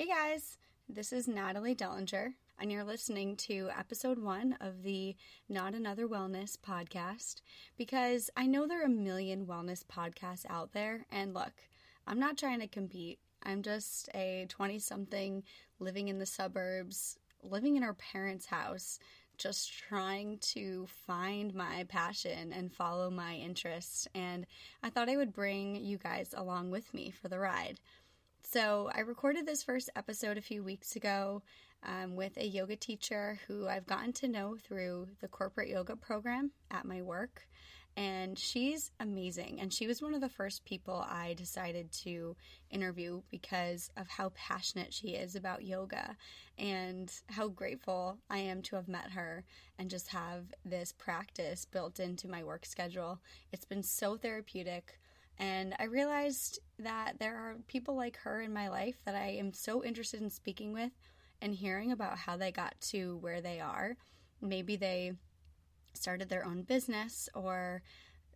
Hey guys, this is Natalie Dellinger, and you're listening to episode 1 of the Not Another Wellness podcast, because I know there are a million wellness podcasts out there, and look, I'm not trying to compete. I'm just a 20-something living in the suburbs, living in our parents' house, just trying to find my passion and follow my interests, and I thought I would bring you guys along with me for the ride. So I recorded this first episode a few weeks ago with a yoga teacher who I've gotten to know through the corporate yoga program at my work, and she's amazing, and she was one of the first people I decided to interview because of how passionate she is about yoga and how grateful I am to have met her and just have this practice built into my work schedule. It's been so therapeutic. And I realized that there are people like her in my life that I am so interested in speaking with and hearing about how they got to where they are. Maybe they started their own business or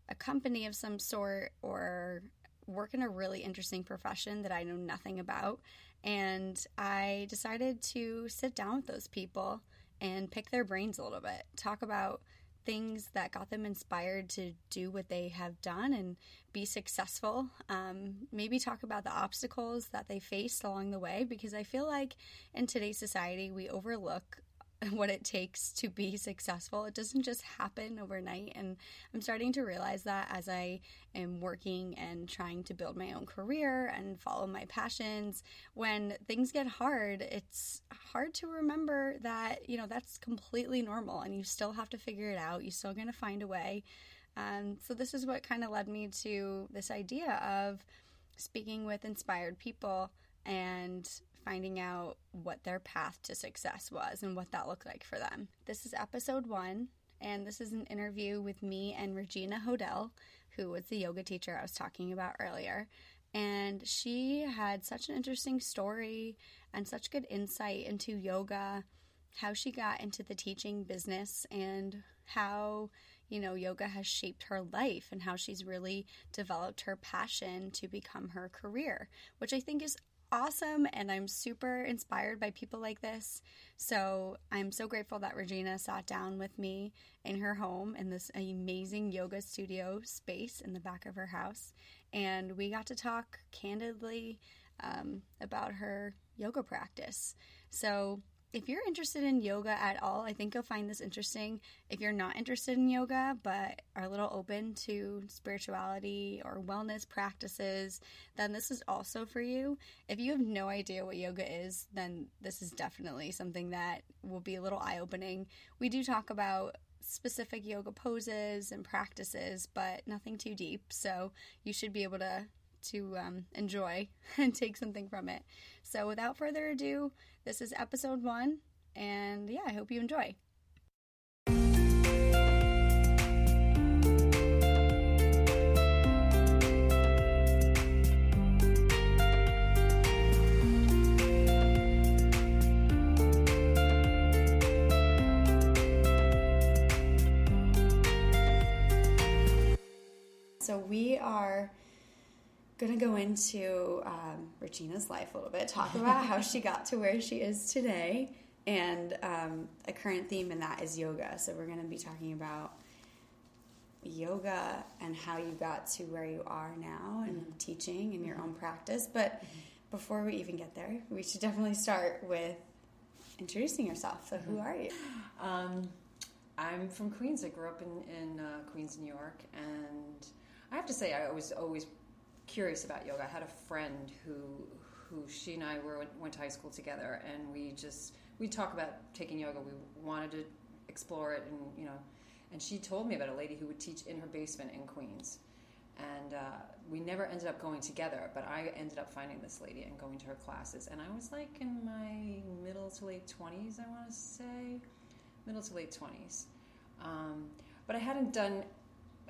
a company of some sort, or work in a really interesting profession that I know nothing about. And I decided to sit down with those people and pick their brains a little bit, talk about things that got them inspired to do what they have done and be successful. Maybe talk about the obstacles that they faced along the way, because I feel like in today's society, we overlook what it takes to be successful. It doesn't just happen overnight. And I'm starting to realize that as I am working and trying to build my own career and follow my passions, when things get hard, it's hard to remember that, you know, that's completely normal and you still have to figure it out. You're still going to find a way. So this is what kind of led me to this idea of speaking with inspired people and finding out what their path to success was and what that looked like for them. This is episode 1, and this is an interview with me and Regina Hodel, who was the yoga teacher I was talking about earlier. And she had such an interesting story and such good insight into yoga, how she got into the teaching business, and how, you know, yoga has shaped her life and how she's really developed her passion to become her career, which I think is awesome, and I'm super inspired by people like this. So I'm so grateful that Regina sat down with me in her home in this amazing yoga studio space in the back of her house, and we got to talk candidly about her yoga practice. So if you're interested in yoga at all, I think you'll find this interesting. If you're not interested in yoga but are a little open to spirituality or wellness practices, then this is also for you. If you have no idea what yoga is, then this is definitely something that will be a little eye-opening. We do talk about specific yoga poses and practices, but nothing too deep, so you should be able to enjoy and take something from it. So without further ado, this is episode 1, and yeah, I hope you enjoy. So we are going to go into Regina's life a little bit, talk about how she got to where she is today, and a current theme in that is yoga. So we're going to be talking about yoga and how you got to where you are now, and teaching and your own practice. But before we even get there, we should definitely start with introducing yourself. So who are you? I'm from Queens. I grew up in Queens, New York, and I have to say I was always curious about yoga. I had a friend who she and I went to high school together, and we talk about taking yoga. We wanted to explore it, and you know, and she told me about a lady who would teach in her basement in Queens, and we never ended up going together. But I ended up finding this lady and going to her classes, and I was like in my middle to late 20s. I want to say middle to late 20s, but I hadn't done.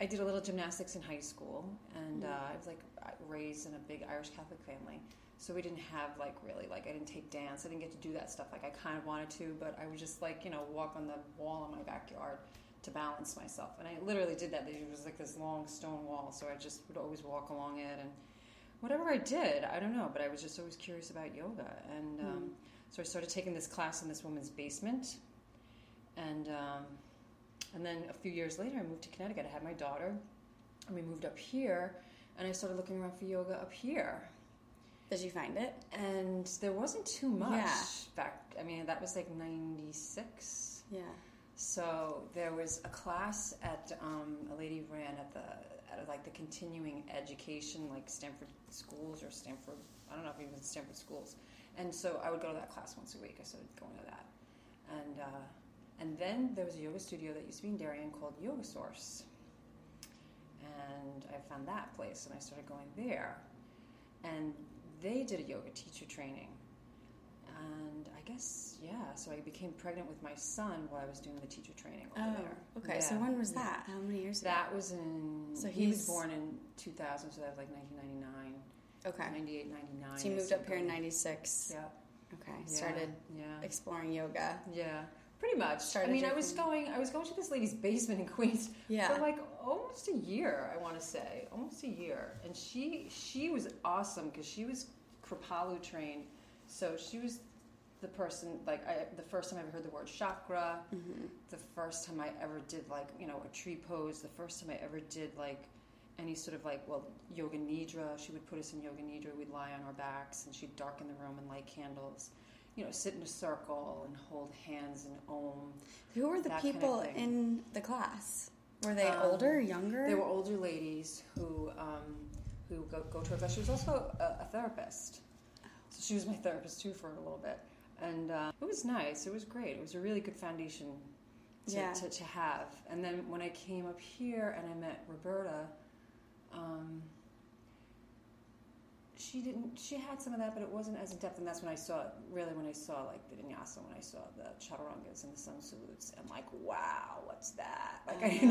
I did a little gymnastics in high school, and I was like raised in a big Irish Catholic family, so we didn't have I didn't take dance. I didn't get to do that stuff. I kind of wanted to, but I would just walk on the wall in my backyard to balance myself, and I literally did that. It was like this long stone wall, so I just would always walk along it, and whatever I did, I don't know, but I was just always curious about yoga. And so I started taking this class in this woman's basement. And then a few years later, I moved to Connecticut. I had my daughter, and we moved up here, and I started looking around for yoga up here. Did you find it? And there wasn't too much back. I mean, that was like 96. Yeah. So there was a class at a lady ran at the continuing education, like Stanford schools or Stanford. I don't know if it was Stanford schools. And so I would go to that class once a week. I started going to that, and then there was a yoga studio that used to be in Darien called Yoga Source, and I found that place and I started going there, and they did a yoga teacher training. And I guess, so I became pregnant with my son while I was doing the teacher training over there. Okay, so when was that? How many years ago? That was in, so he was born in 2000, so that was like 1999. Okay. 98, 99. So you moved up here in 96. Yeah. Okay, started exploring yoga. Yeah, pretty much. I was going to this lady's basement in Queens for like almost a year, I want to say. Almost a year. And she was awesome because she was Kripalu trained. So she was the person, like, the first time I ever heard the word chakra, the first time I ever did, like, you know, a tree pose, the first time I ever did, like, any sort of, like, yoga nidra. She would put us in yoga nidra. We'd lie on our backs, and she'd darken the room and light candles, you know, sit in a circle and hold hands and om. Who were the people kind of in the class? Were they older, younger? They were older ladies who go to her class. She was also a therapist. So she was my therapist, too, for a little bit. And it was nice. It was great. It was a really good foundation to have. And then when I came up here and I met Roberta, she had some of that, but it wasn't as in-depth. And that's when I saw, like, the Vinyasa, when I saw the Chaturangas and the sun salutes. And, like, wow, what's that? Like, that, you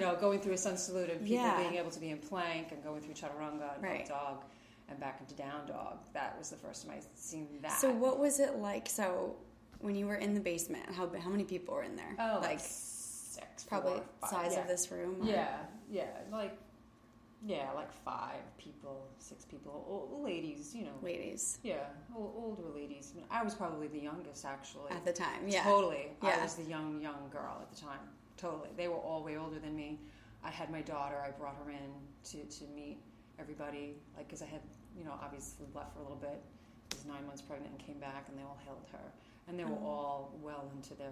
know, going through a sun salute and people being able to be in plank and going through Chaturanga and hot dog. And back into down dog. That was the first time I seen that. So what was it like? So when you were in the basement, how many people were in there? Oh, like six, probably four, size of this room. Like 5 people, 6 people, old ladies, you know. Ladies. Yeah, older ladies. I mean, I was probably the youngest actually at the time. Yeah, totally. Yeah. I was the young girl at the time. Totally. They were all way older than me. I had my daughter. I brought her in to meet everybody, like, because I had, you know, obviously left for a little bit. I was 9 months pregnant and came back, and they all hailed her. And they were all well into their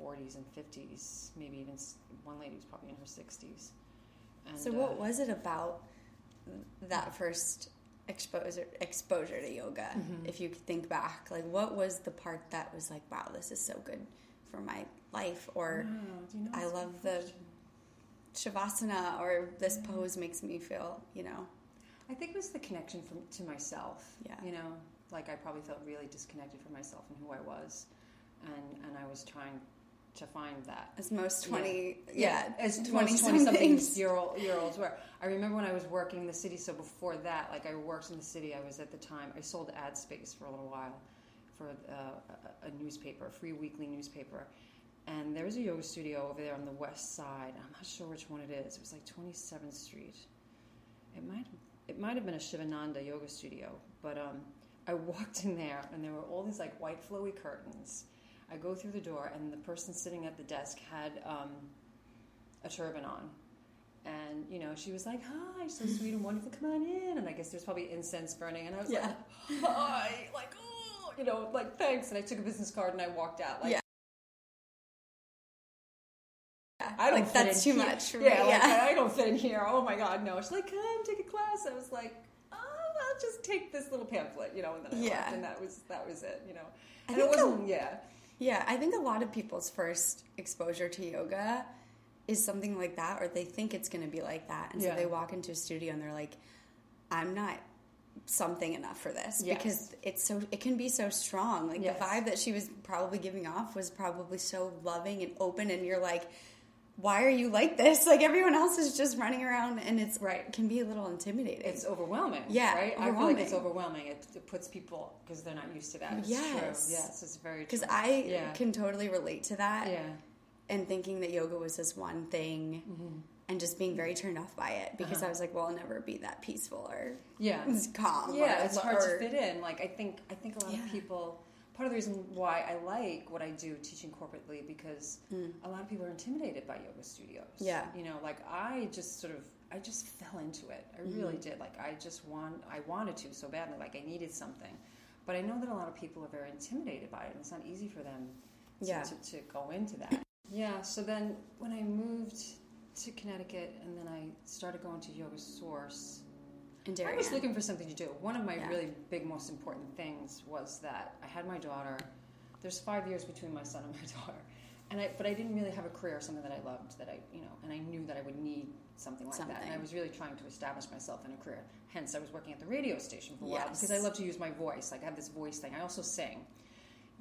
40s and 50s, maybe even one lady was probably in her 60s. And, so what was it about that first exposure to yoga, if you could think back? Like, what was the part that was like, wow, this is so good for my life, or I love the Shavasana, or this pose makes me feel, you know. I think it was the connection to myself. Yeah. You know, like I probably felt really disconnected from myself and who I was, and I was trying to find that. As most 20-something year olds were. I remember when I was working in the city. So before that, like I worked in the city. I was at the time I sold ad space for a little while for a newspaper, a free weekly newspaper. And there was a yoga studio over there on the west side. I'm not sure which one it is. It was like 27th Street. It might have been a Shivananda yoga studio. But I walked in there, and there were all these like white flowy curtains. I go through the door, and the person sitting at the desk had a turban on. And, you know, she was like, hi, so sweet and wonderful, come on in. And I guess there's probably incense burning. And I was like, hi, like, oh, you know, like, thanks. And I took a business card, and I walked out like. Yeah. I don't like fit that's in too here. Much for me. Like, I don't fit in here. Oh my God, no. She's like, come take a class. I was like, oh, I'll just take this little pamphlet, you know, and then I left, and that was it, you know. And it wasn't I think a lot of people's first exposure to yoga is something like that, or they think it's gonna be like that. And so they walk into a studio and they're like, I'm not something enough for this because it can be so strong. Like the vibe that she was probably giving off was probably so loving and open, and you're like, why are you like this? Like everyone else is just running around, and it's can be a little intimidating. It's overwhelming. Yeah, right. Overwhelming. I feel like it's overwhelming. It puts people because they're not used to that. It's true. Yes, it's very true. Because I can totally relate to that. Yeah, and thinking that yoga was this one thing and just being very turned off by it because I was like, well, I'll never be that peaceful or calm. Yeah, or, it's hard to fit in. Like I think a lot of people. Part of the reason why I like what I do teaching corporately because a lot of people are intimidated by yoga studios. Yeah. You know, like I just fell into it. I really did. Like I wanted to so badly. Like I needed something. But I know that a lot of people are very intimidated by it, and it's not easy for them to go into that. Yeah. So then when I moved to Connecticut and then I started going to Yoga Source, I was looking for something to do. One of my really big, most important things was that I had my daughter. There's 5 years between my son and my daughter, but I didn't really have a career, something that I loved, that I, you know, and I knew that I would need something like that. And I was really trying to establish myself in a career. Hence, I was working at the radio station for a while because I love to use my voice. Like I have this voice thing. I also sing.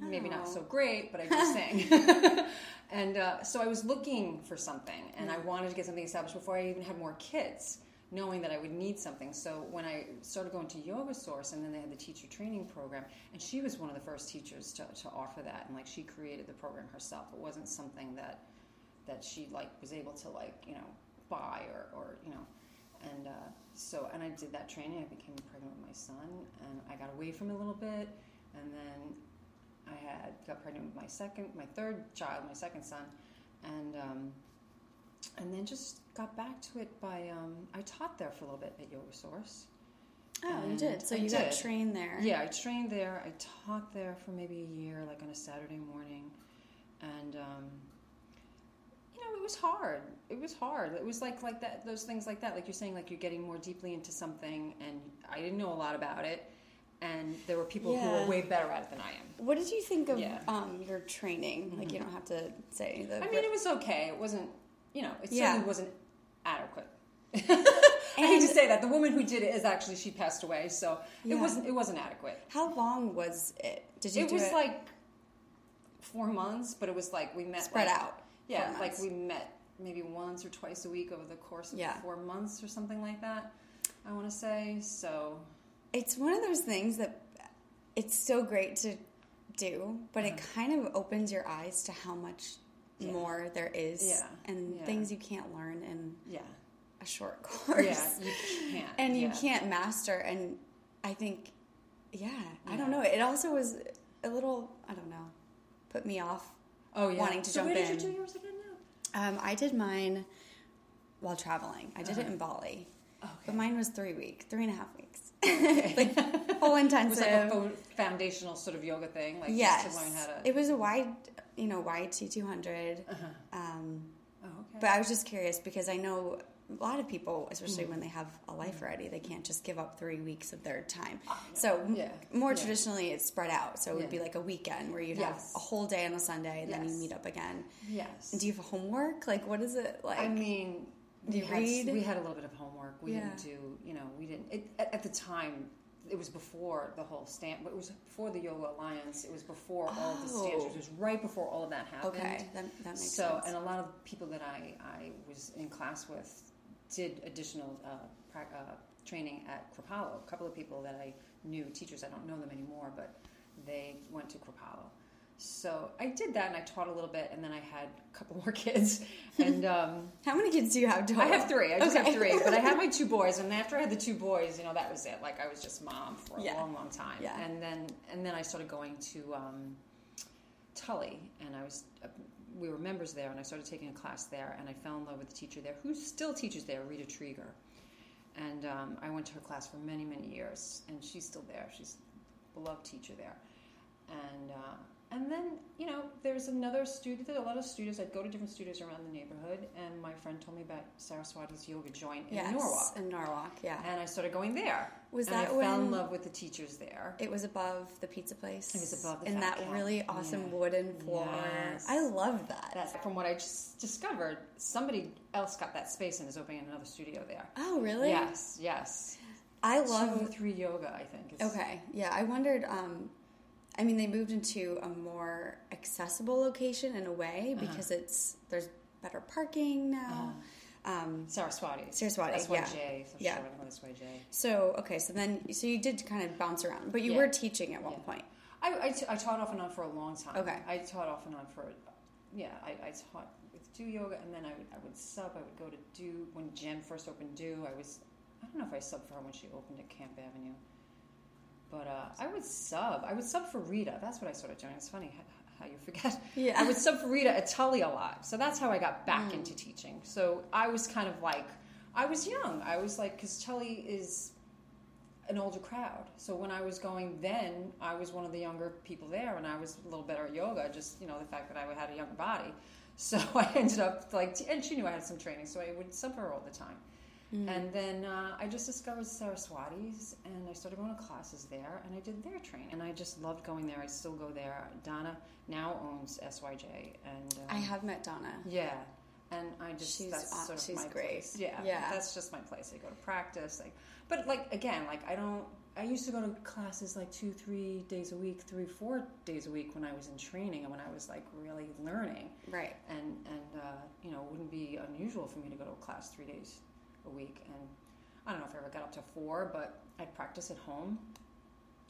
Maybe not so great, but I do sing. And so I was looking for something, and I wanted to get something established before I even had more kids, knowing that I would need something. So when I started going to Yoga Source, and then they had the teacher training program, and she was one of the first teachers to offer that, and like she created the program herself. It wasn't something that she like was able to like, you know, buy or you know. And so, and I did that training. I became pregnant with my son, and I got away from it a little bit, and then I got pregnant with my third child, my second son, and then just got back to it by, I taught there for a little bit at Yoga Source. Oh, you did. So you got trained there. Yeah, I trained there. I taught there for maybe a year, like on a Saturday morning. And, you know, it was hard. It was hard. It was like that, those things like that. Like you're saying, like you're getting more deeply into something, and I didn't know a lot about it. And there were people who were way better at it than I am. What did you think of your training? Mm-hmm. Like you don't have to say that. I mean, it was okay. It wasn't, you know, it certainly wasn't adequate. I hate to say that. The woman who did it is actually, she passed away, so it wasn't adequate. How long was it? It was like 4 months, but it was like we met spread like, out. Yeah, like we met maybe once or twice a week over the course of 4 months or something like that, I want to say. So it's one of those things that it's so great to do, but it kind of opens your eyes to how much more there is and things you can't learn in a short course. Yeah, you can't. And you can't master. And I think, I don't know. It also was a little, I don't know, put me off wanting to jump in. So where did you do yours again now? I did mine while traveling. I did it in Bali. Okay. But mine was 3 and a half weeks. Okay. Like full intensive. It was like a foundational sort of yoga thing. Like just to learn how to. It was a YT 200. Okay. But I was just curious because I know a lot of people, especially when they have a life already, they can't just give up 3 weeks of their time. So more traditionally, it's spread out. So it would be like a weekend where you'd have a whole day on a Sunday, and then you meet up again. Yes. And do you have homework? Like, what is it like? I mean, we had a little bit of homework. We didn't do, you know, at the time. It was before the whole stamp, but it was before the Yoga Alliance. It was before all the standards. It was right before all of that happened. Okay, that makes sense. And a lot of people that I was in class with did additional training at Kripalu. A couple of people that I knew, teachers, I don't know them anymore, but they went to Kripalu. So I did that, and I taught a little bit, and then I had a couple more kids. And how many kids do you have? I have 3. I just have 3, but I had my 2 boys, and after I had the 2 boys, you know, that was it. Like I was just mom for a long, long time. Yeah. And then I started going to Tully, and I was we were members there, and I started taking a class there, and I fell in love with the teacher there, who still teaches there, Rita Trieger. And I went to her class for many, many years, and she's still there. She's a beloved teacher there, And then, you know, there's another studio, a lot of studios. I'd go to different studios around the neighborhood, and my friend told me about Saraswati's Yoga Joint in Norwalk. In Norwalk, and I started going there. I fell in love with the teachers there. It was above the pizza place. It was above the in that really awesome wooden floor. Yes. I love that. From what I just discovered, somebody else got that space and is opening another studio there. Oh, really? Yes, yes. I love 2 or 3 yoga, I think. I wondered... I mean, they moved into a more accessible location in a way because there's better parking now. Saraswati. SYJ. Yeah. So you did kind of bounce around, but you were teaching at one point. I taught off and on for a long time. Okay. I taught off and on for, I taught with Do Yoga, and then I would sub. I would go to Do. When Jen first opened Do, I don't know if I subbed for her when she opened at Camp Avenue. But I would sub. I would sub for Rita. That's what I started doing. It's funny how you forget. Yeah. I would sub for Rita at Tully a lot. So that's how I got back into teaching. So I was kind of like, I was young. I was like, because Tully is an older crowd. So when I was going then, I was one of the younger people there, and I was a little better at yoga, just, you know, the fact that I had a younger body. So I ended up like, and she knew I had some training, so I would sub her all the time. And then I just discovered Saraswati's, and I started going to classes there, and I did their training. And I just loved going there. I still go there. Donna now owns SYJ. And I have met Donna. Yeah. And I just, she's great. Yeah. That's just my place. I go to practice. I used to go to classes like 4 days a week when I was in training and when I was like really learning. Right. And you know, it wouldn't be unusual for me to go to a class 3 days a week, and I don't know if I ever got up to 4, but I'd practice at home,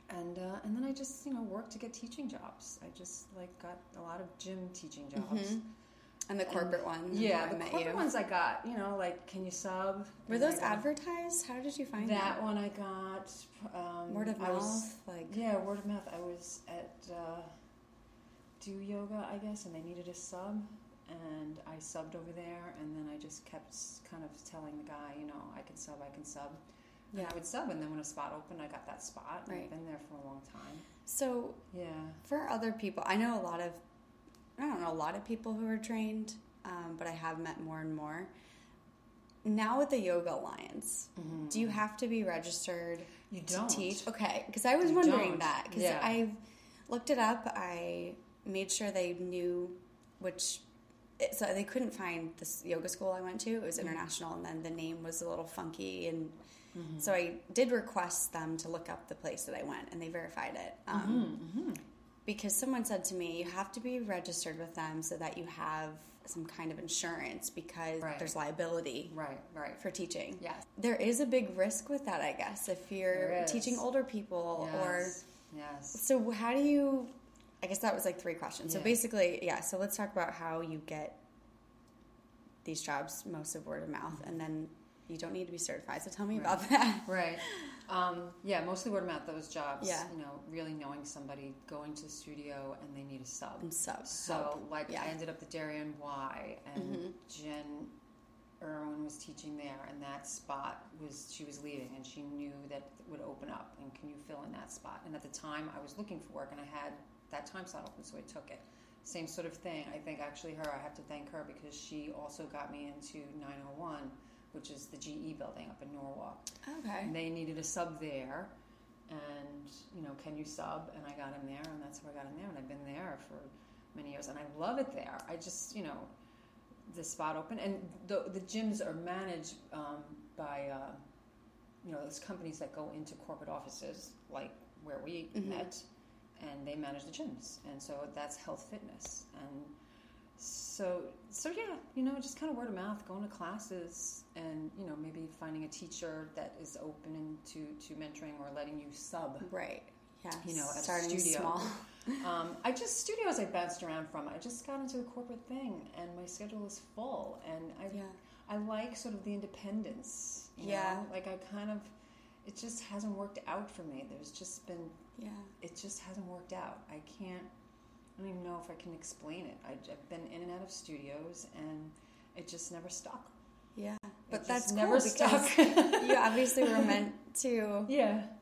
and then I just, you know, worked to get teaching jobs. I just like got a lot of gym teaching jobs, and the corporate ones. Yeah, the corporate ones I got. You know, like, can you sub? Were those advertised? How did you find that one? I got word of mouth. Word of mouth. I was at Do Yoga, I guess, and they needed a sub. And I subbed over there, and then I just kept kind of telling the guy, you know, I can sub. Yeah. And I would sub, and then when a spot opened, I got that spot. Right. I've been there for a long time. So, yeah. For other people, I don't know a lot of people who are trained, but I have met more and more. Now with the Yoga Alliance, do you have to be registered to teach? Okay, because I was wondering that. Because I looked it up. I made sure they knew so they couldn't find this yoga school I went to. It was international, and then the name was a little funky. And so I did request them to look up the place that I went, and they verified it. Because someone said to me, you have to be registered with them so that you have some kind of insurance, because there's liability for teaching. Yes. There is a big risk with that, I guess, if you're teaching older people. Yes. So how do you... I guess that was like 3 questions. Yeah. So basically, so let's talk about how you get these jobs, most of word of mouth, and then you don't need to be certified. So tell me about that. Right. Mostly word of mouth, those jobs. Yeah. You know, really knowing somebody, going to the studio, and they need a sub. I ended up at Darien Y, and Jen Irwin was teaching there, and that spot she was leaving, and she knew that it would open up, and can you fill in that spot? And at the time, I was looking for work, and I had that time slot open, so I took it. Same sort of thing. I think actually I have to thank her, because she also got me into 901, which is the GE building up in Norwalk. Okay. And they needed a sub there, and, you know, can you sub? And I got in there, and that's how I got in there, and I've been there for many years, and I love it there. I just, you know, the spot open, and the gyms are managed by, you know, those companies that go into corporate offices, like where we met, and they manage the gyms, and so that's Health Fitness, and so yeah, you know, just kind of word of mouth, going to classes, and, you know, maybe finding a teacher that is open to mentoring or letting you sub, right? Yeah, you know, at starting a studio. Small. Studios I bounced around from. I just got into the corporate thing, and my schedule is full, and I like sort of the independence. You know? Like I kind of. It just hasn't worked out for me. There's just been... Yeah. It just hasn't worked out. I don't even know if I can explain it. I've been in and out of studios, and it just never stuck. Yeah. But that's cool, never stuck. You obviously were meant to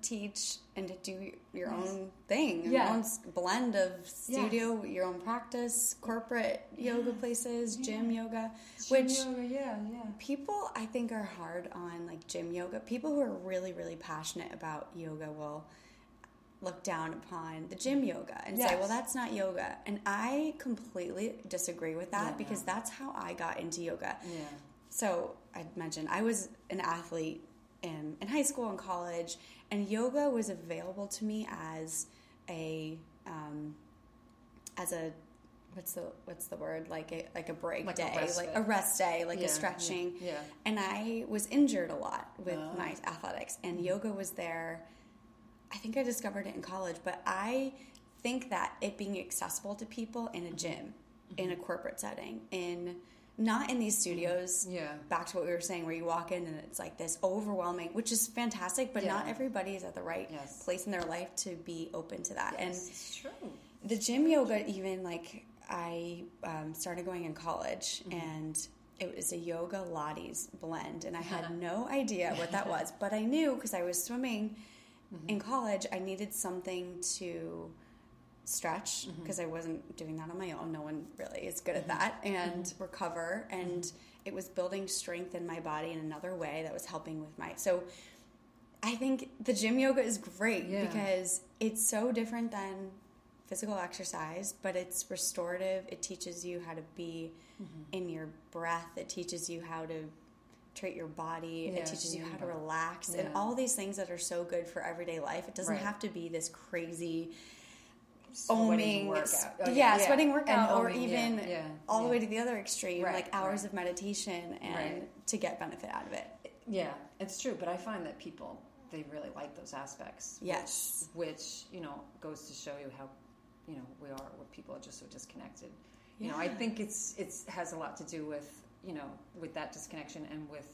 teach and to do your own thing. Yeah. Your own blend of studio, your own practice, corporate yoga places, gym yoga. People, I think, are hard on, like, gym yoga. People who are really, really passionate about yoga will look down upon the gym yoga and say, well, that's not yoga. And I completely disagree with that, because that's how I got into yoga. Yeah. So I'd mentioned I was an athlete in high school and college, and yoga was available to me as a what's the word, like a break, like day, a rest day, a stretching. Yeah. And I was injured a lot with my athletics, and yoga was there. I think I discovered it in college, but I think that it being accessible to people in a gym, in a corporate setting, in not in these studios. Yeah. Back to what we were saying, where you walk in and it's like this overwhelming, which is fantastic, but not everybody is at the right place in their life to be open to that. Yes, and it's true. The gym yoga, even, like, I started going in college, and it was a yoga Pilates blend, and I had no idea what that was, but I knew because I was swimming in college, I needed something to stretch because I wasn't doing that on my own. No one really is good at that, and recover, and it was building strength in my body in another way that was helping with my... So I think the gym yoga is great because it's so different than physical exercise, but it's restorative. It teaches you how to be in your breath. It teaches you how to treat your body. It teaches you how to relax, and all these things that are so good for everyday life. It doesn't have to be this crazy... sweating workout. Oh, sweating workout, and even all the way to the other extreme, like hours of meditation and to get benefit out of it. Yeah, it's true. But I find that people, they really like those aspects. Yes. Which, you know, goes to show you how, you know, we are, where people are just so disconnected. Yeah. You know, I think it's has a lot to do with, you know, with that disconnection and with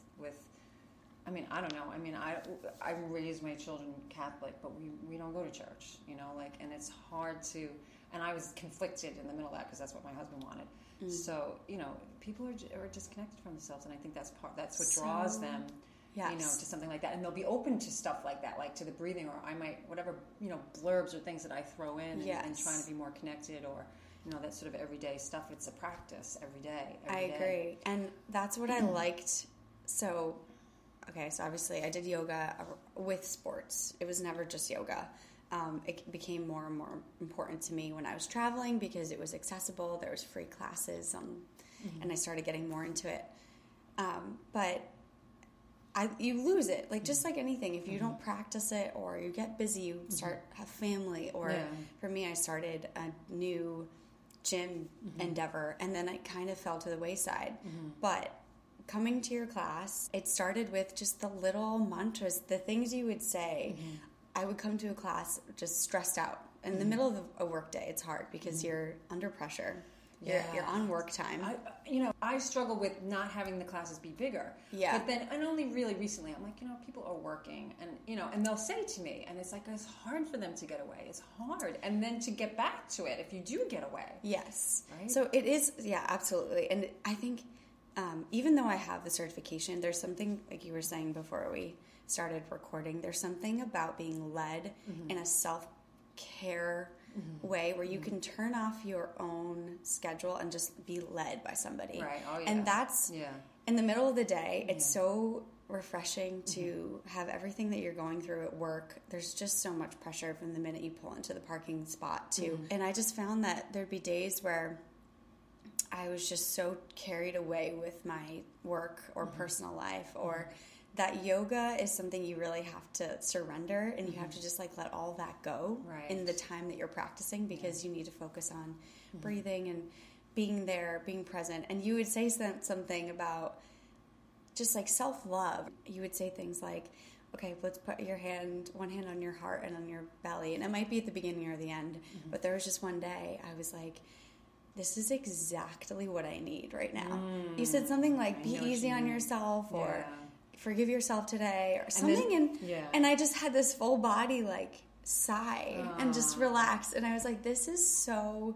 I mean, I don't know. I mean, I raised my children Catholic, but we don't go to church, you know, like, and it's hard to, and I was conflicted in the middle of that because that's what my husband wanted. Mm. So, you know, people are disconnected from themselves, and I think that's part, that's what draws them, you know, to something like that. And they'll be open to stuff like that, like to the breathing, or I might, whatever, you know, blurbs or things that I throw in and trying to be more connected, or... you know, that sort of everyday stuff. It's a practice every day. I agree. And that's what I liked. So, okay, so obviously I did yoga with sports. It was never just yoga. It became more and more important to me when I was traveling because it was accessible. There was free classes, and I started getting more into it. But you lose it, like just like anything. If you don't practice it, or you get busy, you start have family, or for me, I started a new gym endeavor, and then it kind of fell to the wayside. But coming to your class, it started with just the little mantras, the things you would say. I would come to a class just stressed out in the middle of a work day. It's hard because you're under pressure. You're on work time. I struggle with not having the classes be bigger. Yeah. But then, and only really recently, I'm like, you know, people are working, and, you know, and they'll say to me, and it's like, it's hard for them to get away. It's hard. And then to get back to it if you do get away. Yes. Right? So it is, yeah, absolutely. And I think even though I have the certification, there's something, like you were saying before we started recording, there's something about being led in a self-care way where you can turn off your own schedule and just be led by somebody. Right. Oh, yeah. And that's in the middle of the day. It's so refreshing to have everything that you're going through at work. There's just so much pressure from the minute you pull into the parking spot too. And I just found that there'd be days where I was just so carried away with my work or personal life, or that yoga is something you really have to surrender, and you have to just like let all that go in the time that you're practicing, because you need to focus on breathing and being there, being present. And you would say something about just like self-love. You would say things like, okay, let's put your hand, one hand on your heart and on your belly. And it might be at the beginning or the end, but there was just one day I was like, this is exactly what I need right now. You said something like, be easy on yourself, or... forgive yourself today, or something. And I just had this full body like sigh and just relax. And I was like, this is so,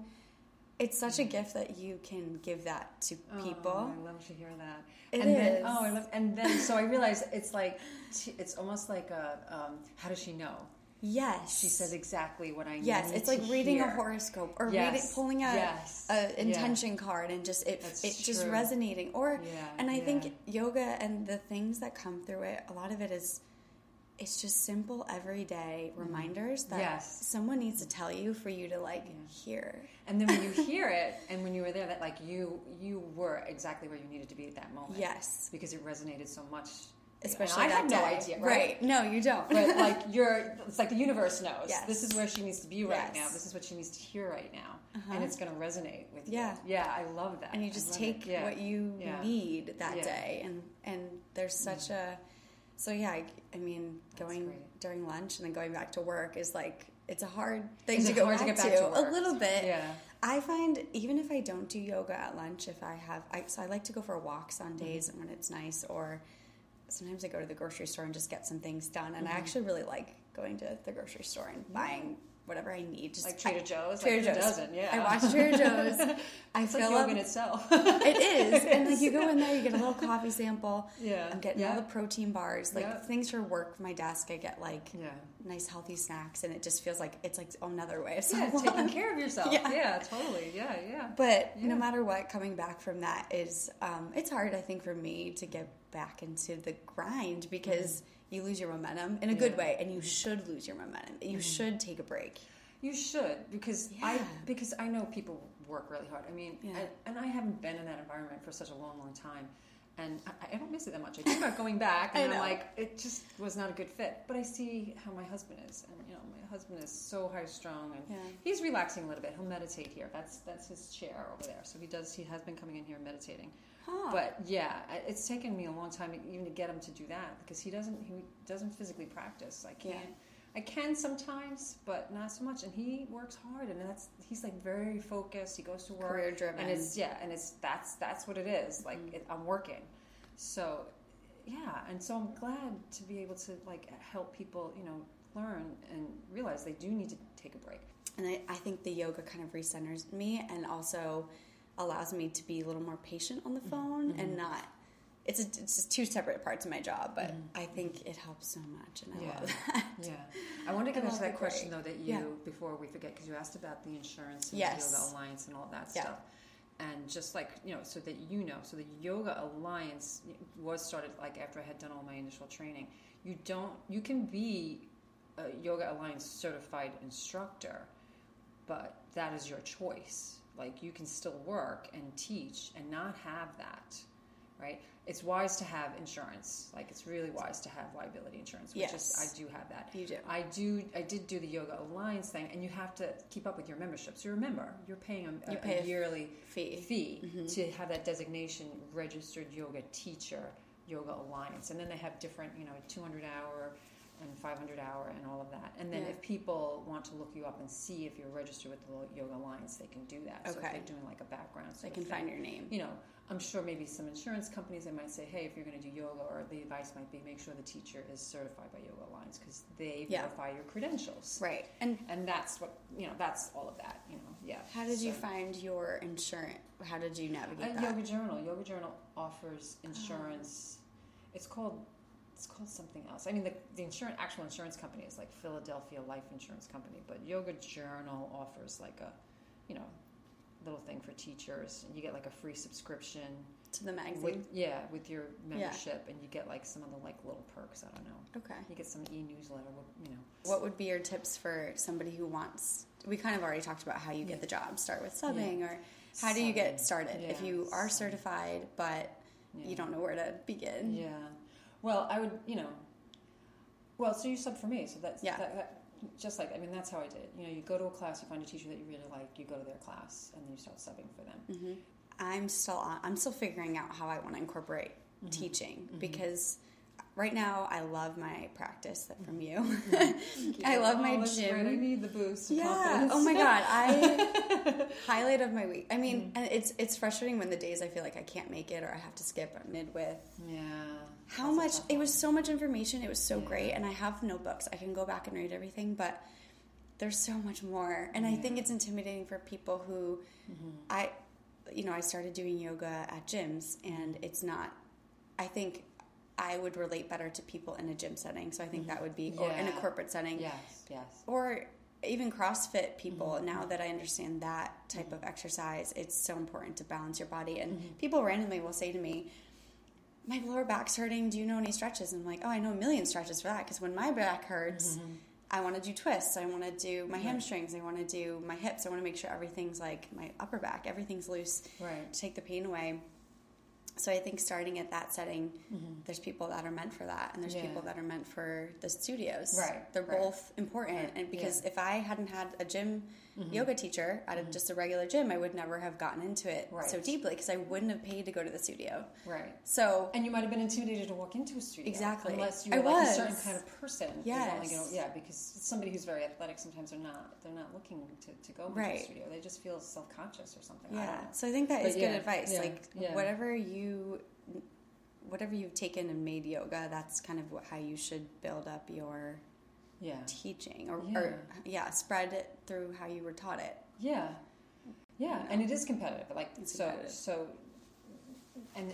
it's such a gift that you can give that to people. I love to hear that. And then I realized it's like, it's almost like a, how does she know? Yes. She says exactly what I need. Yes, it's like reading a horoscope, or pulling out an intention card, and just it just resonating. Or and I think yoga and the things that come through it, a lot of it is, it's just simple everyday reminders that someone needs to tell you for you to like hear. And then when you hear it, and when you were there, that like you were exactly where you needed to be at that moment. Yes. Because it resonated so much. Especially and I that had day. No idea, right? No, you don't. But like it's like the universe knows. Yes. This is where she needs to be right now. This is what she needs to hear right now, and it's going to resonate with you. Yeah, I love that. And you just take what you need that day, and there's such a, so I mean, that's going great. During lunch and then going back to work is like it's a hard thing to get back to a little bit. Yeah. I find even if I don't do yoga at lunch, if I have, so I like to go for walks on days mm-hmm. when it's nice, or sometimes I go to the grocery store and just get some things done. And mm-hmm. I actually really like going to the grocery store and mm-hmm. buying whatever I need. Just like Trader Joe's? Trader Joe's. Yeah. I watch Trader Joe's. It's like yoga in itself. It is. And like you go in there, you get a little coffee sample. Yeah. I'm getting all the protein bars, like things for work, my desk. I get like nice healthy snacks, and it just feels like it's like another way of taking care of yourself. Yeah, totally. But no matter what, coming back from that is, it's hard, I think, for me to get back into the grind because you lose your momentum in a good way, and you should lose your momentum. You should take a break. You should, because I know people work really hard. I mean, and I haven't been in that environment for such a long, long time, and I don't miss it that much. I keep about going back, and I'm like, it just was not a good fit. But I see how my husband is, and you know, my husband is so high strung, and he's relaxing a little bit. He'll meditate here. That's his chair over there. So he does. He has been coming in here and meditating. Huh. But yeah, it's taken me a long time even to get him to do that because he doesn't physically practice. I can sometimes, but not so much. And he works hard, and he's like very focused. He goes to work, career driven, and it's what it is. Like I'm working, so and so I'm glad to be able to like help people, you know, learn and realize they do need to take a break. And I think the yoga kind of recenters me, and also allows me to be a little more patient on the phone and not. It's just two separate parts of my job, but I think it helps so much, and I love that. Yeah, I want to get into that question though that you before we forget, because you asked about the insurance and the Yoga Alliance and all that stuff, and just like so the Yoga Alliance was started like after I had done all my initial training. You can be a Yoga Alliance certified instructor, but that is your choice. Like, you can still work and teach and not have that, right? It's wise to have insurance. Like, it's really wise to have liability insurance, which is, I do have that. You do. I did do the Yoga Alliance thing, and you have to keep up with your membership. So remember, you're paying a yearly fee to have that designation, registered yoga teacher, Yoga Alliance. And then they have different, you know, 200-hour and 500-hour and all of that. And then if people want to look you up and see if you're registered with the Yoga Alliance, they can do that. Okay. So if they're doing like a background sort of thing, find your name. You know, I'm sure maybe some insurance companies, they might say, hey, if you're going to do yoga, or the advice might be, make sure the teacher is certified by Yoga Alliance, because they verify your credentials. Right. And that's what, you know, that's all of that, you know. Yeah. How did you find your insurance? How did you navigate that? Yoga Journal. Yoga Journal offers insurance. Oh. It's called something else. I mean, the actual insurance company is like Philadelphia Life Insurance Company, but Yoga Journal offers like a, you know, little thing for teachers, and you get like a free subscription to the magazine. With your membership, and you get like some of the like little perks. I don't know. Okay. You get some e-newsletter. You know. What would be your tips for somebody who wants? We kind of already talked about how you get the job. Start with subbing, or how do you get started if you are certified but you don't know where to begin? Yeah. Well, I would, you know, so you subbed for me, so that's, just like, I mean, that's how I did it. You know, you go to a class, you find a teacher that you really like, you go to their class, and then you start subbing for them. Mm-hmm. I'm still figuring out how I want to incorporate teaching, because right now I love my practice from you. I love my gym. Right. I need the boost. Yeah. Oh my God. Highlight of my week. I mean, and it's frustrating when the days I feel like I can't make it, or I have to skip or mid with. Yeah. It was so much information. It was so great. And I have notebooks. I can go back and read everything, but there's so much more. And I think it's intimidating for people who I started doing yoga at gyms, and it's not, I think I would relate better to people in a gym setting. So I think that would be, or in a corporate setting. Yes. Or even CrossFit people. Now that I understand that type of exercise, it's so important to balance your body. And people randomly will say to me, my lower back's hurting, do you know any stretches? And I'm like, oh, I know a million stretches for that, because when my back hurts, I want to do twists, I want to do my hamstrings, I want to do my hips, I want to make sure everything's like my upper back, everything's loose, to take the pain away. So I think starting at that setting, mm-hmm. there's people that are meant for that, and there's yeah. people that are meant for the studios. Right. They're right. both important. Right. And because yeah. if I hadn't had a gym mm-hmm. yoga teacher out of mm-hmm. just a regular gym, I would never have gotten into it right. so deeply, because I wouldn't have paid to go to the studio. Right. So. And you might have been intimidated to walk into a studio. Exactly. Unless you're like a certain kind of person. Yes. Only gonna, yeah, because somebody who's very athletic, sometimes they're not looking to go into right. the studio. They just feel self-conscious or something. Yeah. I don't know. So I think that is good advice. Yeah. Like yeah. Whatever you've taken and made yoga, that's kind of how you should build up your teaching or spread it through how you were taught it. Yeah. Yeah. You know? And it is competitive. And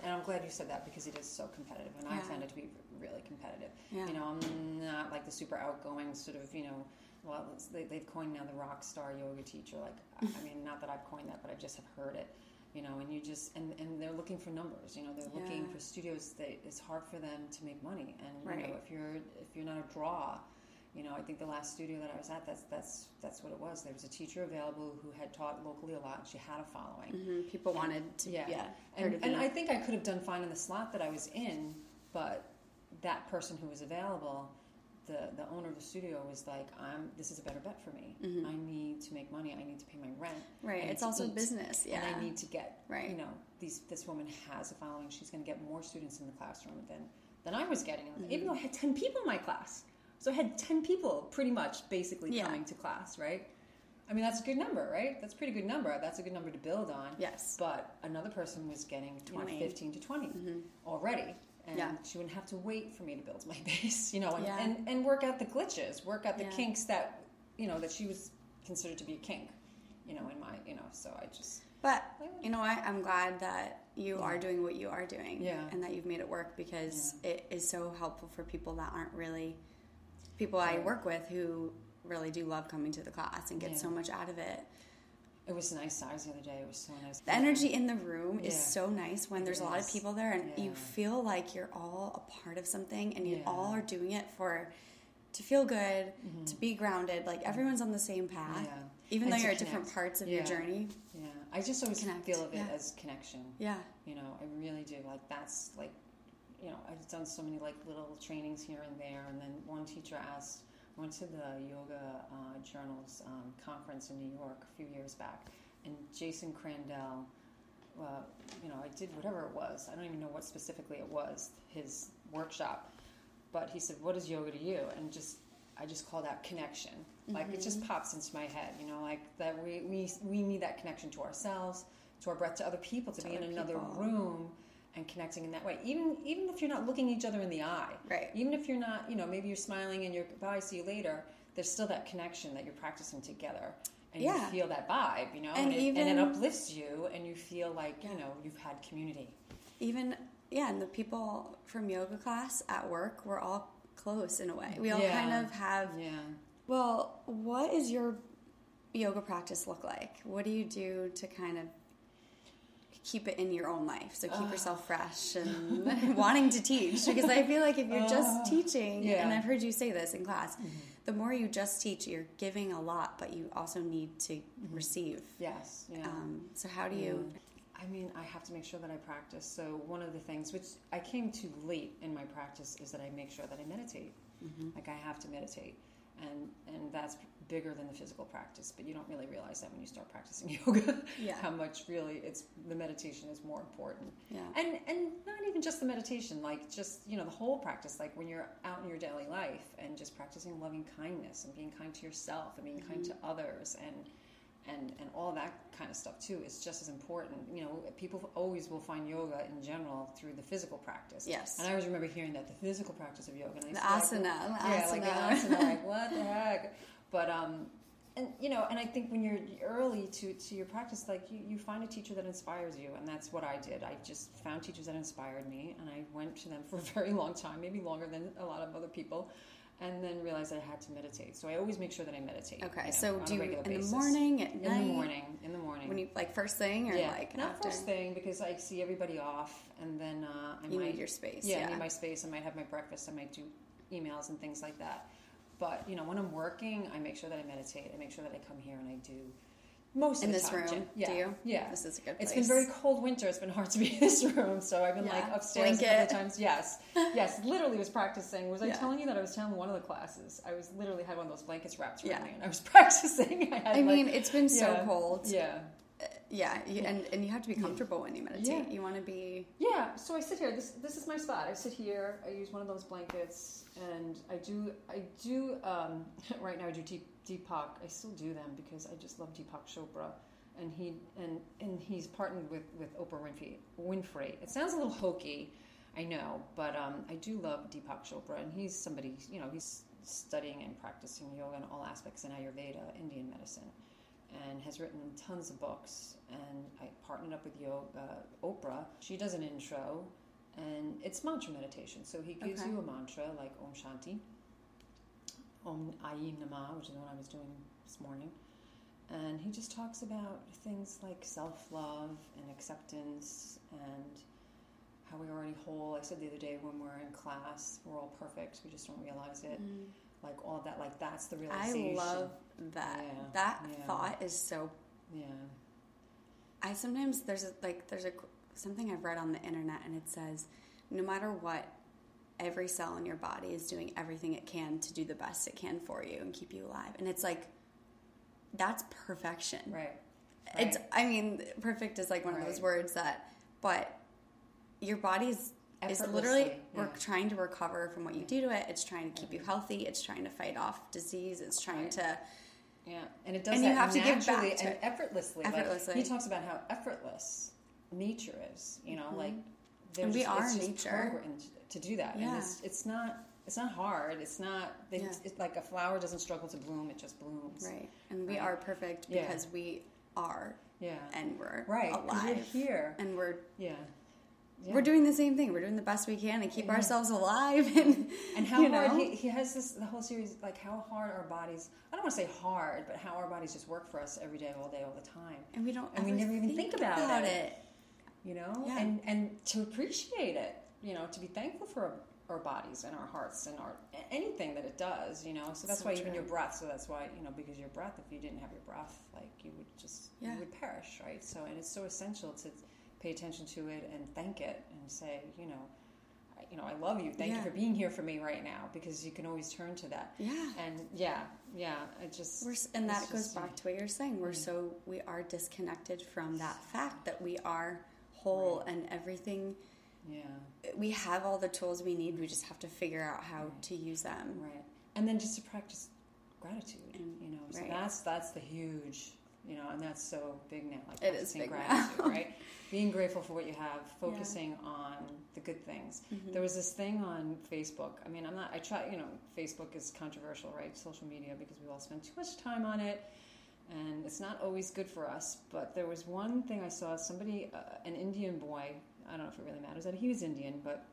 I'm glad you said that, because it is so competitive, and I found it to be really competitive. Yeah. You know, I'm not like the super outgoing sort of, you know, well, they've coined now the rock star yoga teacher. Like, I mean, not that I've coined that, but I just have heard it. You know, and you just and they're looking for numbers. You know, they're looking for studios. It's hard for them to make money. And you know, if you're not a draw, you know, I think the last studio that I was at, that's what it was. There was a teacher available who had taught locally a lot. She had a following. Mm-hmm. People wanted to, and I think I could have done fine in the slot that I was in, but that person who was available, the owner of the studio was like, this is a better bet for me. Mm-hmm. I need to make money. I need to pay my rent. Right. It's also business. Yeah. And I need to get, you know, this woman has a following. She's going to get more students in the classroom than I was getting. Mm-hmm. Even though I had 10 people in my class. So I had 10 people pretty much basically coming to class, right? I mean, that's a good number, right? That's a pretty good number. That's a good number to build on. Yes. But another person was getting 15 to 20 mm-hmm. already. And she wouldn't have to wait for me to build my base, you know, and work out the glitches, work out the kinks that, you know, that she was considered to be a kink, you know, in my, you know, so I just. But, you know what, I'm glad that you are doing what you are doing and that you've made it work, because it is so helpful for people that aren't really, people I work with who really do love coming to the class and get so much out of it. It was nice. I was the other day. It was so nice. The energy in the room is so nice when there's a lot of people there, and you feel like you're all a part of something, and you all are doing it to feel good, mm-hmm. to be grounded. Like, everyone's on the same path, even and though you're at different parts of your journey. Yeah, I just always feel of it as connection. Yeah, you know, I really do. Like, that's like, you know, I've done so many like little trainings here and there, and then one teacher asked. I went to the Yoga Journal's conference in New York a few years back, and Jason Crandell, you know, I did whatever it was. I don't even know what specifically it was, his workshop. But he said, "What is yoga to you?" And I just called out connection. Mm-hmm. Like, it just pops into my head, you know, like that we need that connection to ourselves, to our breath, to other people, to be in another room. And connecting in that way, even if you're not looking each other in the eye, right? Even if you're not, you know, maybe you're smiling and you're goodbye, see you later. There's still that connection that you're practicing together, and you feel that vibe, you know, and it uplifts you, and you feel like you know you've had community. And the people from yoga class at work, we're all close in a way. We all kind of have. Yeah. Well, what is your yoga practice look like? What do you do to kind of keep it in your own life, so keep yourself fresh and wanting to teach, because I feel like if you're just teaching, and I've heard you say this in class, mm-hmm. the more you just teach, you're giving a lot, but you also need to mm-hmm. receive. Yes. Yeah. So how do you... I mean, I have to make sure that I practice. So one of the things, which I came to late in my practice, is that I make sure that I meditate. Mm-hmm. Like, I have to meditate. And that's bigger than the physical practice, but you don't really realize that when you start practicing yoga, how much really the meditation is more important. Yeah. And not even just the meditation, like just, you know, the whole practice, like when you're out in your daily life and just practicing loving kindness and being kind to yourself and being mm-hmm. kind to others and all that kind of stuff too is just as important. You know, people always will find yoga in general through the physical practice. Yes. And I always remember hearing that, the physical practice of yoga. And the asana. Like, what the heck? But, and you know, and I think when you're early to your practice, like you find a teacher that inspires you. And that's what I did. I just found teachers that inspired me, and I went to them for a very long time, maybe longer than a lot of other people. And then realized I had to meditate. So I always make sure that I meditate. Okay, you know, so do you in the morning, at night? In the morning. When you, like, first thing or like not after? First thing, because I see everybody off, and then need your space. Yeah, I need my space. I might have my breakfast. I might do emails and things like that. But, you know, when I'm working, I make sure that I meditate. I make sure that I come here and I do Most in of the this time, room, yeah. Do you? Yeah, this is a good place. It's been very cold winter. It's been hard to be in this room, so I've been like upstairs a couple times. Yes, yes. Literally was practicing. Was I telling you that I was telling one of the classes? I was literally had one of those blankets wrapped around me, and I was practicing. I mean, it's been so cold. Yeah. And you have to be comfortable when you meditate. Yeah. You want to be... Yeah, so I sit here. This is my spot. I sit here. I use one of those blankets. And I do right now I do Deepak. I still do them because I just love Deepak Chopra. And he's partnered with Oprah Winfrey. It sounds a little hokey, I know. But I do love Deepak Chopra. And he's somebody, you know, he's studying and practicing yoga in all aspects in Ayurveda, Indian medicine. And has written tons of books, and I partnered up with Oprah. She does an intro, and it's mantra meditation. So he gives you a mantra like Om Shanti, Om Ayinama, which is what I was doing this morning. And he just talks about things like self-love and acceptance and how we're already whole. I said the other day when we're in class, we're all perfect. We just don't realize it. Mm. Like all of that, like that's the realization. I love that. Yeah, that thought is so. Yeah. I sometimes there's something I've read on the internet, and it says, no matter what, every cell in your body is doing everything it can to do the best it can for you and keep you alive. And it's like, that's perfection. Right. It's. I mean, perfect is like one of those words that, but your body's. It's literally we're trying to recover from what you do to it. It's trying to keep you healthy. It's trying to fight off disease. It's trying to and it does. And you have to give back to and effortlessly. Like, he talks about how effortless nature is. You know, like and we are nature programmed to do that. Yeah. And it's not hard. It's not. It's like a flower doesn't struggle to bloom. It just blooms. Right. And we are perfect because we are. Yeah. And we're alive. We're here. And we're Yeah. We're doing the same thing. We're doing the best we can to keep ourselves alive. And how hard he has the whole series, like how hard our bodies, I don't want to say hard, but how our bodies just work for us every day, all the time. And we don't, and we never even think about it. You know, and to appreciate it, you know, to be thankful for our bodies and our hearts and our anything that it does, you know. So that's why even your breath. So that's why, you know, because your breath, if you didn't have your breath, like you would just you would perish, right? So and it's so essential to pay attention to it and thank it and say, you know, I love you. Thank you for being here for me right now, because you can always turn to that. Yeah. And it just and that goes back to what you're saying. We're we are disconnected from that fact that we are whole and everything. Yeah. We have all the tools we need. We just have to figure out how to use them. Right. And then just to practice gratitude, and, you know. So that's the huge. You know, and that's so big now. Like it is big gratitude, now. Right? Being grateful for what you have, focusing on the good things. Mm-hmm. There was this thing on Facebook. I mean, Facebook is controversial, right? Social media, because we all spend too much time on it, and it's not always good for us. But there was one thing I saw, somebody, an Indian boy, I don't know if it really matters that he was Indian, but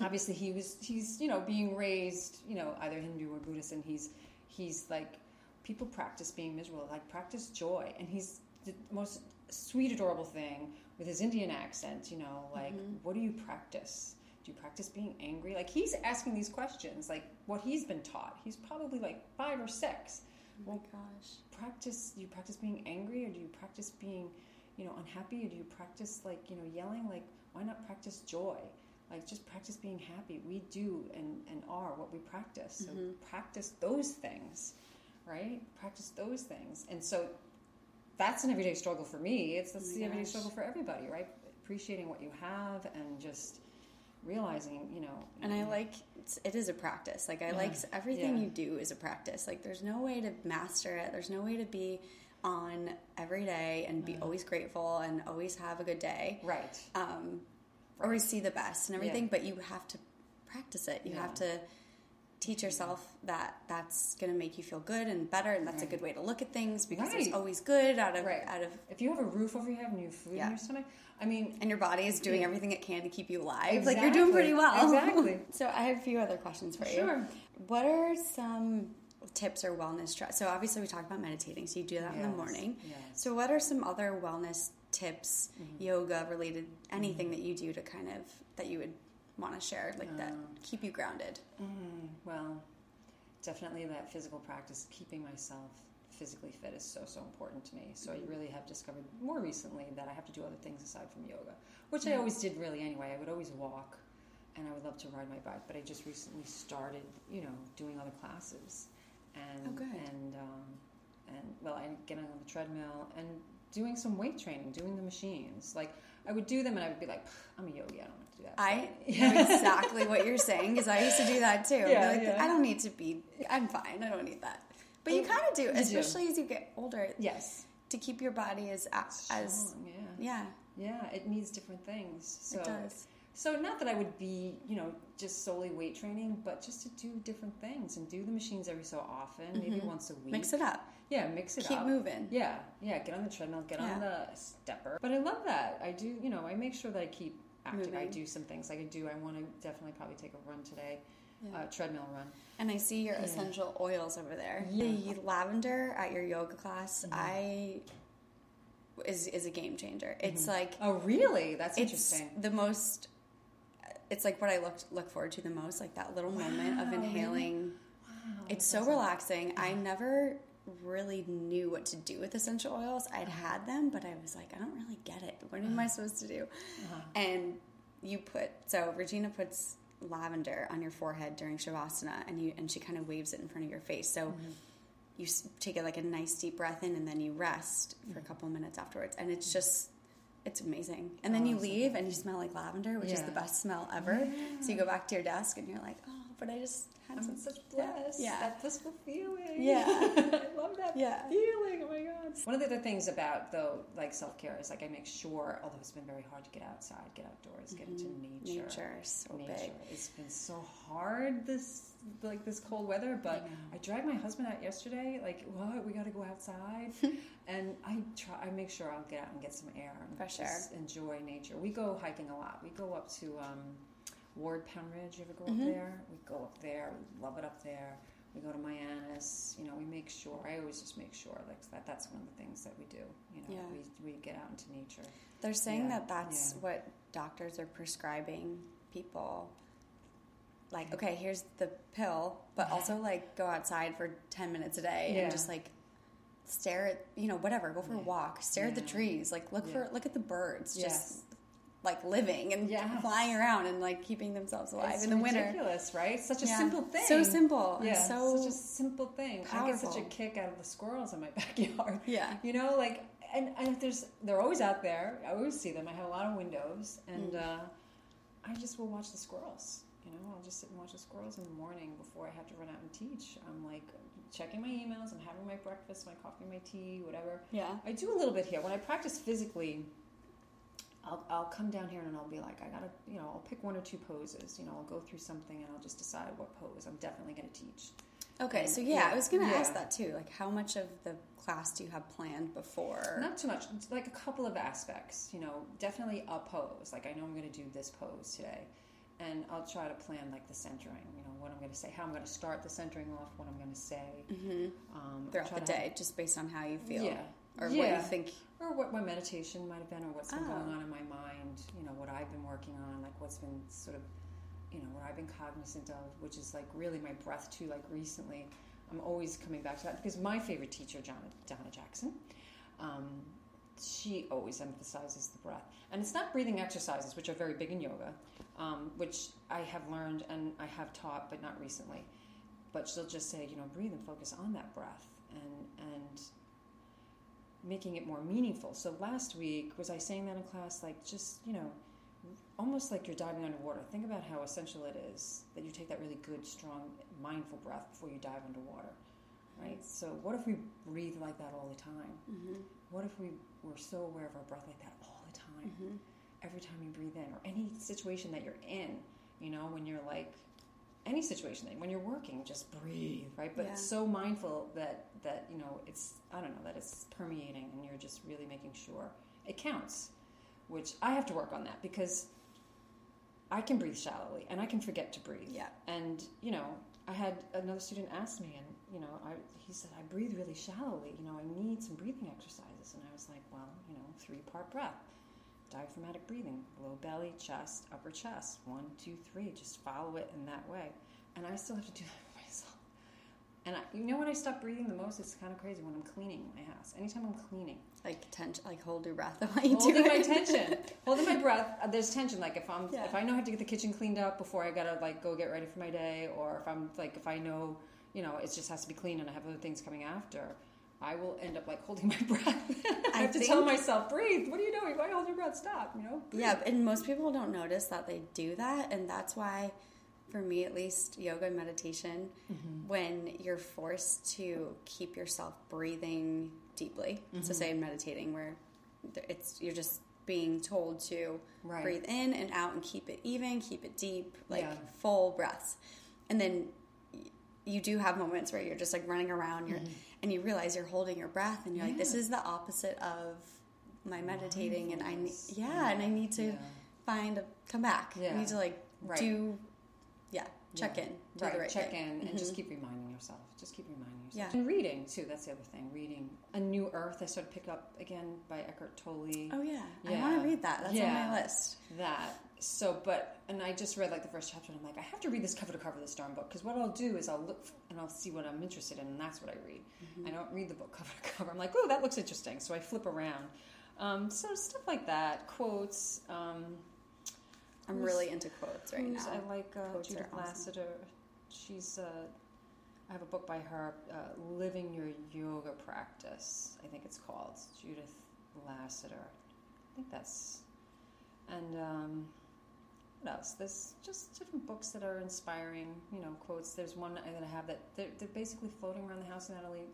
obviously he's, you know, being raised, you know, either Hindu or Buddhist, and he's like, people practice being miserable, like practice joy. And he's the most sweet, adorable thing with his Indian accent, you know, like, what do you practice? Do you practice being angry? Like, he's asking these questions, like what he's been taught. He's probably like 5 or 6. Oh my gosh. Do you practice being angry, or do you practice being, you know, unhappy? Or do you practice like, you know, yelling? Like, why not practice joy? Like, just practice being happy. We do and are what we practice. So practice those things. Right? Practice those things. And so that's an everyday struggle for me. It's the everyday struggle for everybody, right? Appreciating what you have and just realizing, you know. And I like, it is a practice. Like, I like everything you do is a practice. Like, there's no way to master it. There's no way to be on every day and be always grateful and always have a good day. Right. Always see the best and everything, but you have to practice it. You have to teach yourself that that's going to make you feel good and better, and that's a good way to look at things, because it's always good out of if you have a roof over your head and you have food in your stomach, I mean, and your body is doing everything it can to keep you alive, like you're doing pretty well. Exactly. So I have a few other questions for you. Sure. What are some tips or wellness tricks? So obviously we talked about meditating, so you do that in the morning. Yes. So what are some other wellness tips, yoga related, anything that you do to kind of that you would want to share, like that keep you grounded? Well, definitely that physical practice, keeping myself physically fit is so, so important to me. So I really have discovered more recently that I have to do other things aside from yoga, which I always did really anyway. I would always walk and I would love to ride my bike, but I just recently started, you know, doing other classes and getting on the treadmill and doing some weight training, doing the machines. Like, I would do them and I would be like, I'm a yogi, I don't want to do that. I know exactly what you're saying, because I used to do that too. Yeah, I don't need to be, I'm fine, I don't need that. But you kind of do, especially as you get older. Yes. To keep your body as strong, Yeah, it needs different things. So, it does. So not that I would be, you know, just solely weight training, but just to do different things and do the machines every so often, maybe once a week. Mix it up. Yeah, mix it up. Keep moving. Yeah, yeah. Get on the treadmill, get on the stepper. But I love that. I do, you know, I make sure that I keep active. Moving. I do some things I could do. I want to definitely probably take a run today, treadmill run. And I see your essential oils over there. Yeah. The lavender at your yoga class, is a game changer. It's like... Oh, really? That's interesting. It's the most... It's like what I look forward to the most, like that little moment of inhaling. Wow. It's so relaxing. Yeah. I never really knew what to do with essential oils. I'd had them, but I was like, I don't really get it. What am I supposed to do? And Regina puts lavender on your forehead during Shavasana, and she kind of waves it in front of your face. So you take it like a nice deep breath in, and then you rest for a couple minutes afterwards. And it's just... It's amazing. And then you leave and you smell like lavender, which is the best smell ever. Yeah. So you go back to your desk and you're like, oh, but I just had such bliss. Yeah. That blissful feeling. Yeah. I love that feeling. Oh, my God. One of the other things about, though, like self-care is like I make sure, although it's been very hard to get outside, get outdoors, get into nature. Nature is so big. It's been so hard this cold weather, but I dragged my husband out yesterday, like, what, we got to go outside, and I make sure I'll get out and get some air and enjoy nature. We go hiking a lot. We go up to Ward Pound Ridge. You ever go up there? We go up there. We love it up there. We go to Mianus. You know, we make sure. I always just make sure like that. That's one of the things that we do. You know, we get out into nature. They're saying that's what doctors are prescribing people. Like, okay, here's the pill, but also, like, go outside for 10 minutes a day and just, like, stare at, you know, whatever, go for a walk, stare at the trees, like, look at the birds, just, like, living and flying around and, like, keeping themselves alive in the winter. It's ridiculous, right? Such a simple thing. So simple. Yeah, such a simple thing. Powerful. I get such a kick out of the squirrels in my backyard. Yeah. You know, like, and they're always out there. I always see them. I have a lot of windows, and I just will watch the squirrels. You know, I'll just sit and watch the squirrels in the morning before I have to run out and teach. I'm like checking my emails, I'm having my breakfast, my coffee, my tea, whatever. Yeah. I do a little bit here. When I practice physically, I'll come down here and I'll be like, I gotta, you know, I'll pick one or two poses. You know, I'll go through something and I'll just decide what pose I'm definitely going to teach. Okay, and, so I was going to ask that too. Like, how much of the class do you have planned before? Not too much. It's like a couple of aspects. You know, definitely a pose. Like, I know I'm going to do this pose today. And I'll try to plan, like, the centering, you know, what I'm going to say, how I'm going to start the centering off, what I'm going to say. Throughout the day, just based on how you feel. Yeah. Or what you think. Or what my meditation might have been, or what's been going on in my mind, you know, what I've been working on, like, what's been sort of, you know, what I've been cognizant of, which is, like, really my breath, too. Like, recently, I'm always coming back to that, because my favorite teacher, Donna Jackson, she always emphasizes the breath. And it's not breathing exercises, which are very big in yoga, which I have learned and I have taught, but not recently. But she'll just say, you know, breathe and focus on that breath and making it more meaningful. So last week, was I saying that in class? Like, just, you know, almost like you're diving underwater. Think about how essential it is that you take that really good, strong, mindful breath before you dive underwater. Right? So what if we breathe like that all the time? Mm-hmm. What if we were so aware of our breath like that all the time? Mm-hmm. Every time you breathe in, or any situation that you're in, you know, when you're like, any situation, when you're working, just breathe, right? But so mindful that, you know, it's, I don't know, that it's permeating and you're just really making sure it counts, which I have to work on that because I can breathe shallowly and I can forget to breathe. Yeah. And, you know, I had another student ask me, and, you know, he said, I breathe really shallowly. You know, I need some breathing exercises. And I was like, well, you know, 3-part breath. Diaphragmatic breathing, low belly, chest, upper chest. 1, 2, 3. Just follow it in that way. And I still have to do that for myself. And I, you know when I stop breathing the most? It's kind of crazy when I'm cleaning my house. Anytime I'm cleaning. Like tension, like hold your breath while you do it. Holding my tension. Holding my breath. There's tension. Like if I know how to get the kitchen cleaned up before I gotta like go get ready for my day, or if I'm like, if I know, you know, it just has to be clean and I have other things coming after, I will end up like holding my breath. I have to tell myself, breathe. What are you doing? Why hold your breath? Stop, you know? Breathe. Yeah, and most people don't notice that they do that, and that's why, for me at least, yoga and meditation, mm-hmm. when you're forced to keep yourself breathing deeply, mm-hmm. so say in meditating where it's you're just being told to breathe in and out and keep it even, keep it deep, like full breaths. And then you do have moments where you're just like running around and you realize you're holding your breath and you're like, this is the opposite of my meditating and I need to come back. Yeah. I need to like check in and just keep reminding yourself. Yeah. And reading too, that's the other thing. Reading A New Earth, I started to pick up again by Eckhart Tolle. Oh yeah. I want to read that. That's on my list. And I just read like the first chapter and I'm like, I have to read this cover to cover, this darn book, because what I'll do is I'll look and I'll see what I'm interested in, and that's what I read. Mm-hmm. I don't read the book cover to cover. I'm like, oh, that looks interesting. So I flip around. So stuff like that, quotes, I'm really into quotes right now. I like Judith Lasater. Awesome. She's, I have a book by her, Living Your Yoga Practice, I think it's called. Judith Lasater. I think that's, and what else? There's just different books that are inspiring, you know, quotes. There's one that I have that, they're basically floating around the house, Natalie.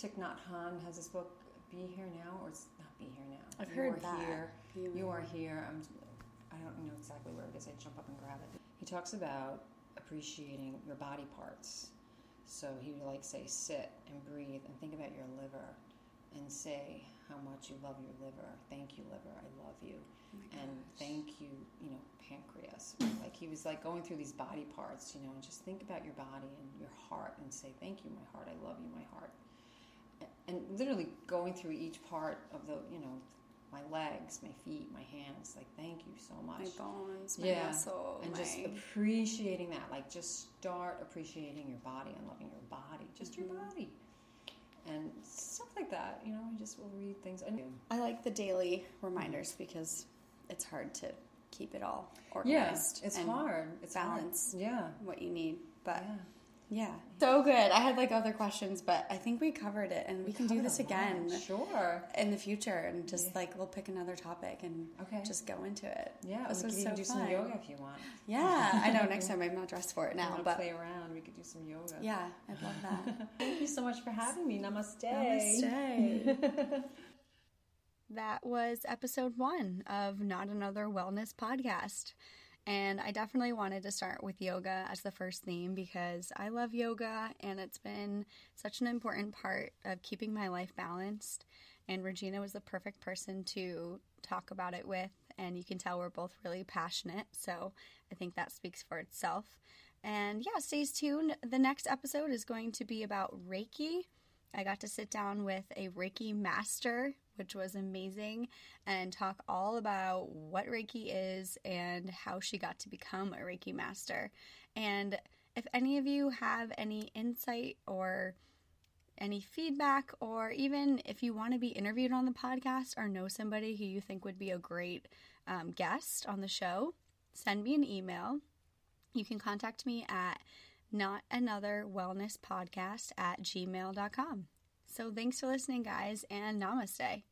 Thich Nhat Hanh has this book, Be Here Now, or it's not Be Here Now. I've heard that. You are here. I don't know exactly where it is. I jump up and grab it. He talks about appreciating your body parts. So he would like say sit and breathe and think about your liver and say how much you love your liver. Thank you, liver. I love you. Oh, and thank you, you know, pancreas. Like he was like going through these body parts, you know, and just think about your body and your heart and say thank you, my heart. I love you, my heart. And literally going through each part of the, you know, my legs, my feet, my hands, like, thank you so much. My bones, my muscle. And just appreciating that. Like, just start appreciating your body and loving your body. Just your body. And stuff like that, you know, we just will read things. I like the daily reminders because it's hard to keep it all organized. Yeah, it's hard. It's balance. Hard. Yeah. What you need. But... yeah. Yeah. So good. I had like other questions, but I think we covered it, and we can do this again. Sure. In the future, and just like we'll pick another topic and just go into it. Yeah. This was so fun. We could do some yoga if you want. Yeah. I know. Next time, I'm not dressed for it now. But play around. We could do some yoga. Yeah. I'd love that. Thank you so much for having me. Namaste. Namaste. That was episode 1 of Not Another Wellness Podcast. And I definitely wanted to start with yoga as the first theme because I love yoga and it's been such an important part of keeping my life balanced. And Regina was the perfect person to talk about it with. And you can tell we're both really passionate. So I think that speaks for itself. And yeah, stay tuned. The next episode is going to be about Reiki. I got to sit down with a Reiki master, which was amazing, and talk all about what Reiki is and how she got to become a Reiki master. And if any of you have any insight or any feedback, or even if you want to be interviewed on the podcast or know somebody who you think would be a great guest on the show, send me an email. You can contact me at notanotherwellnesspodcast@gmail.com. So thanks for listening, guys, and namaste.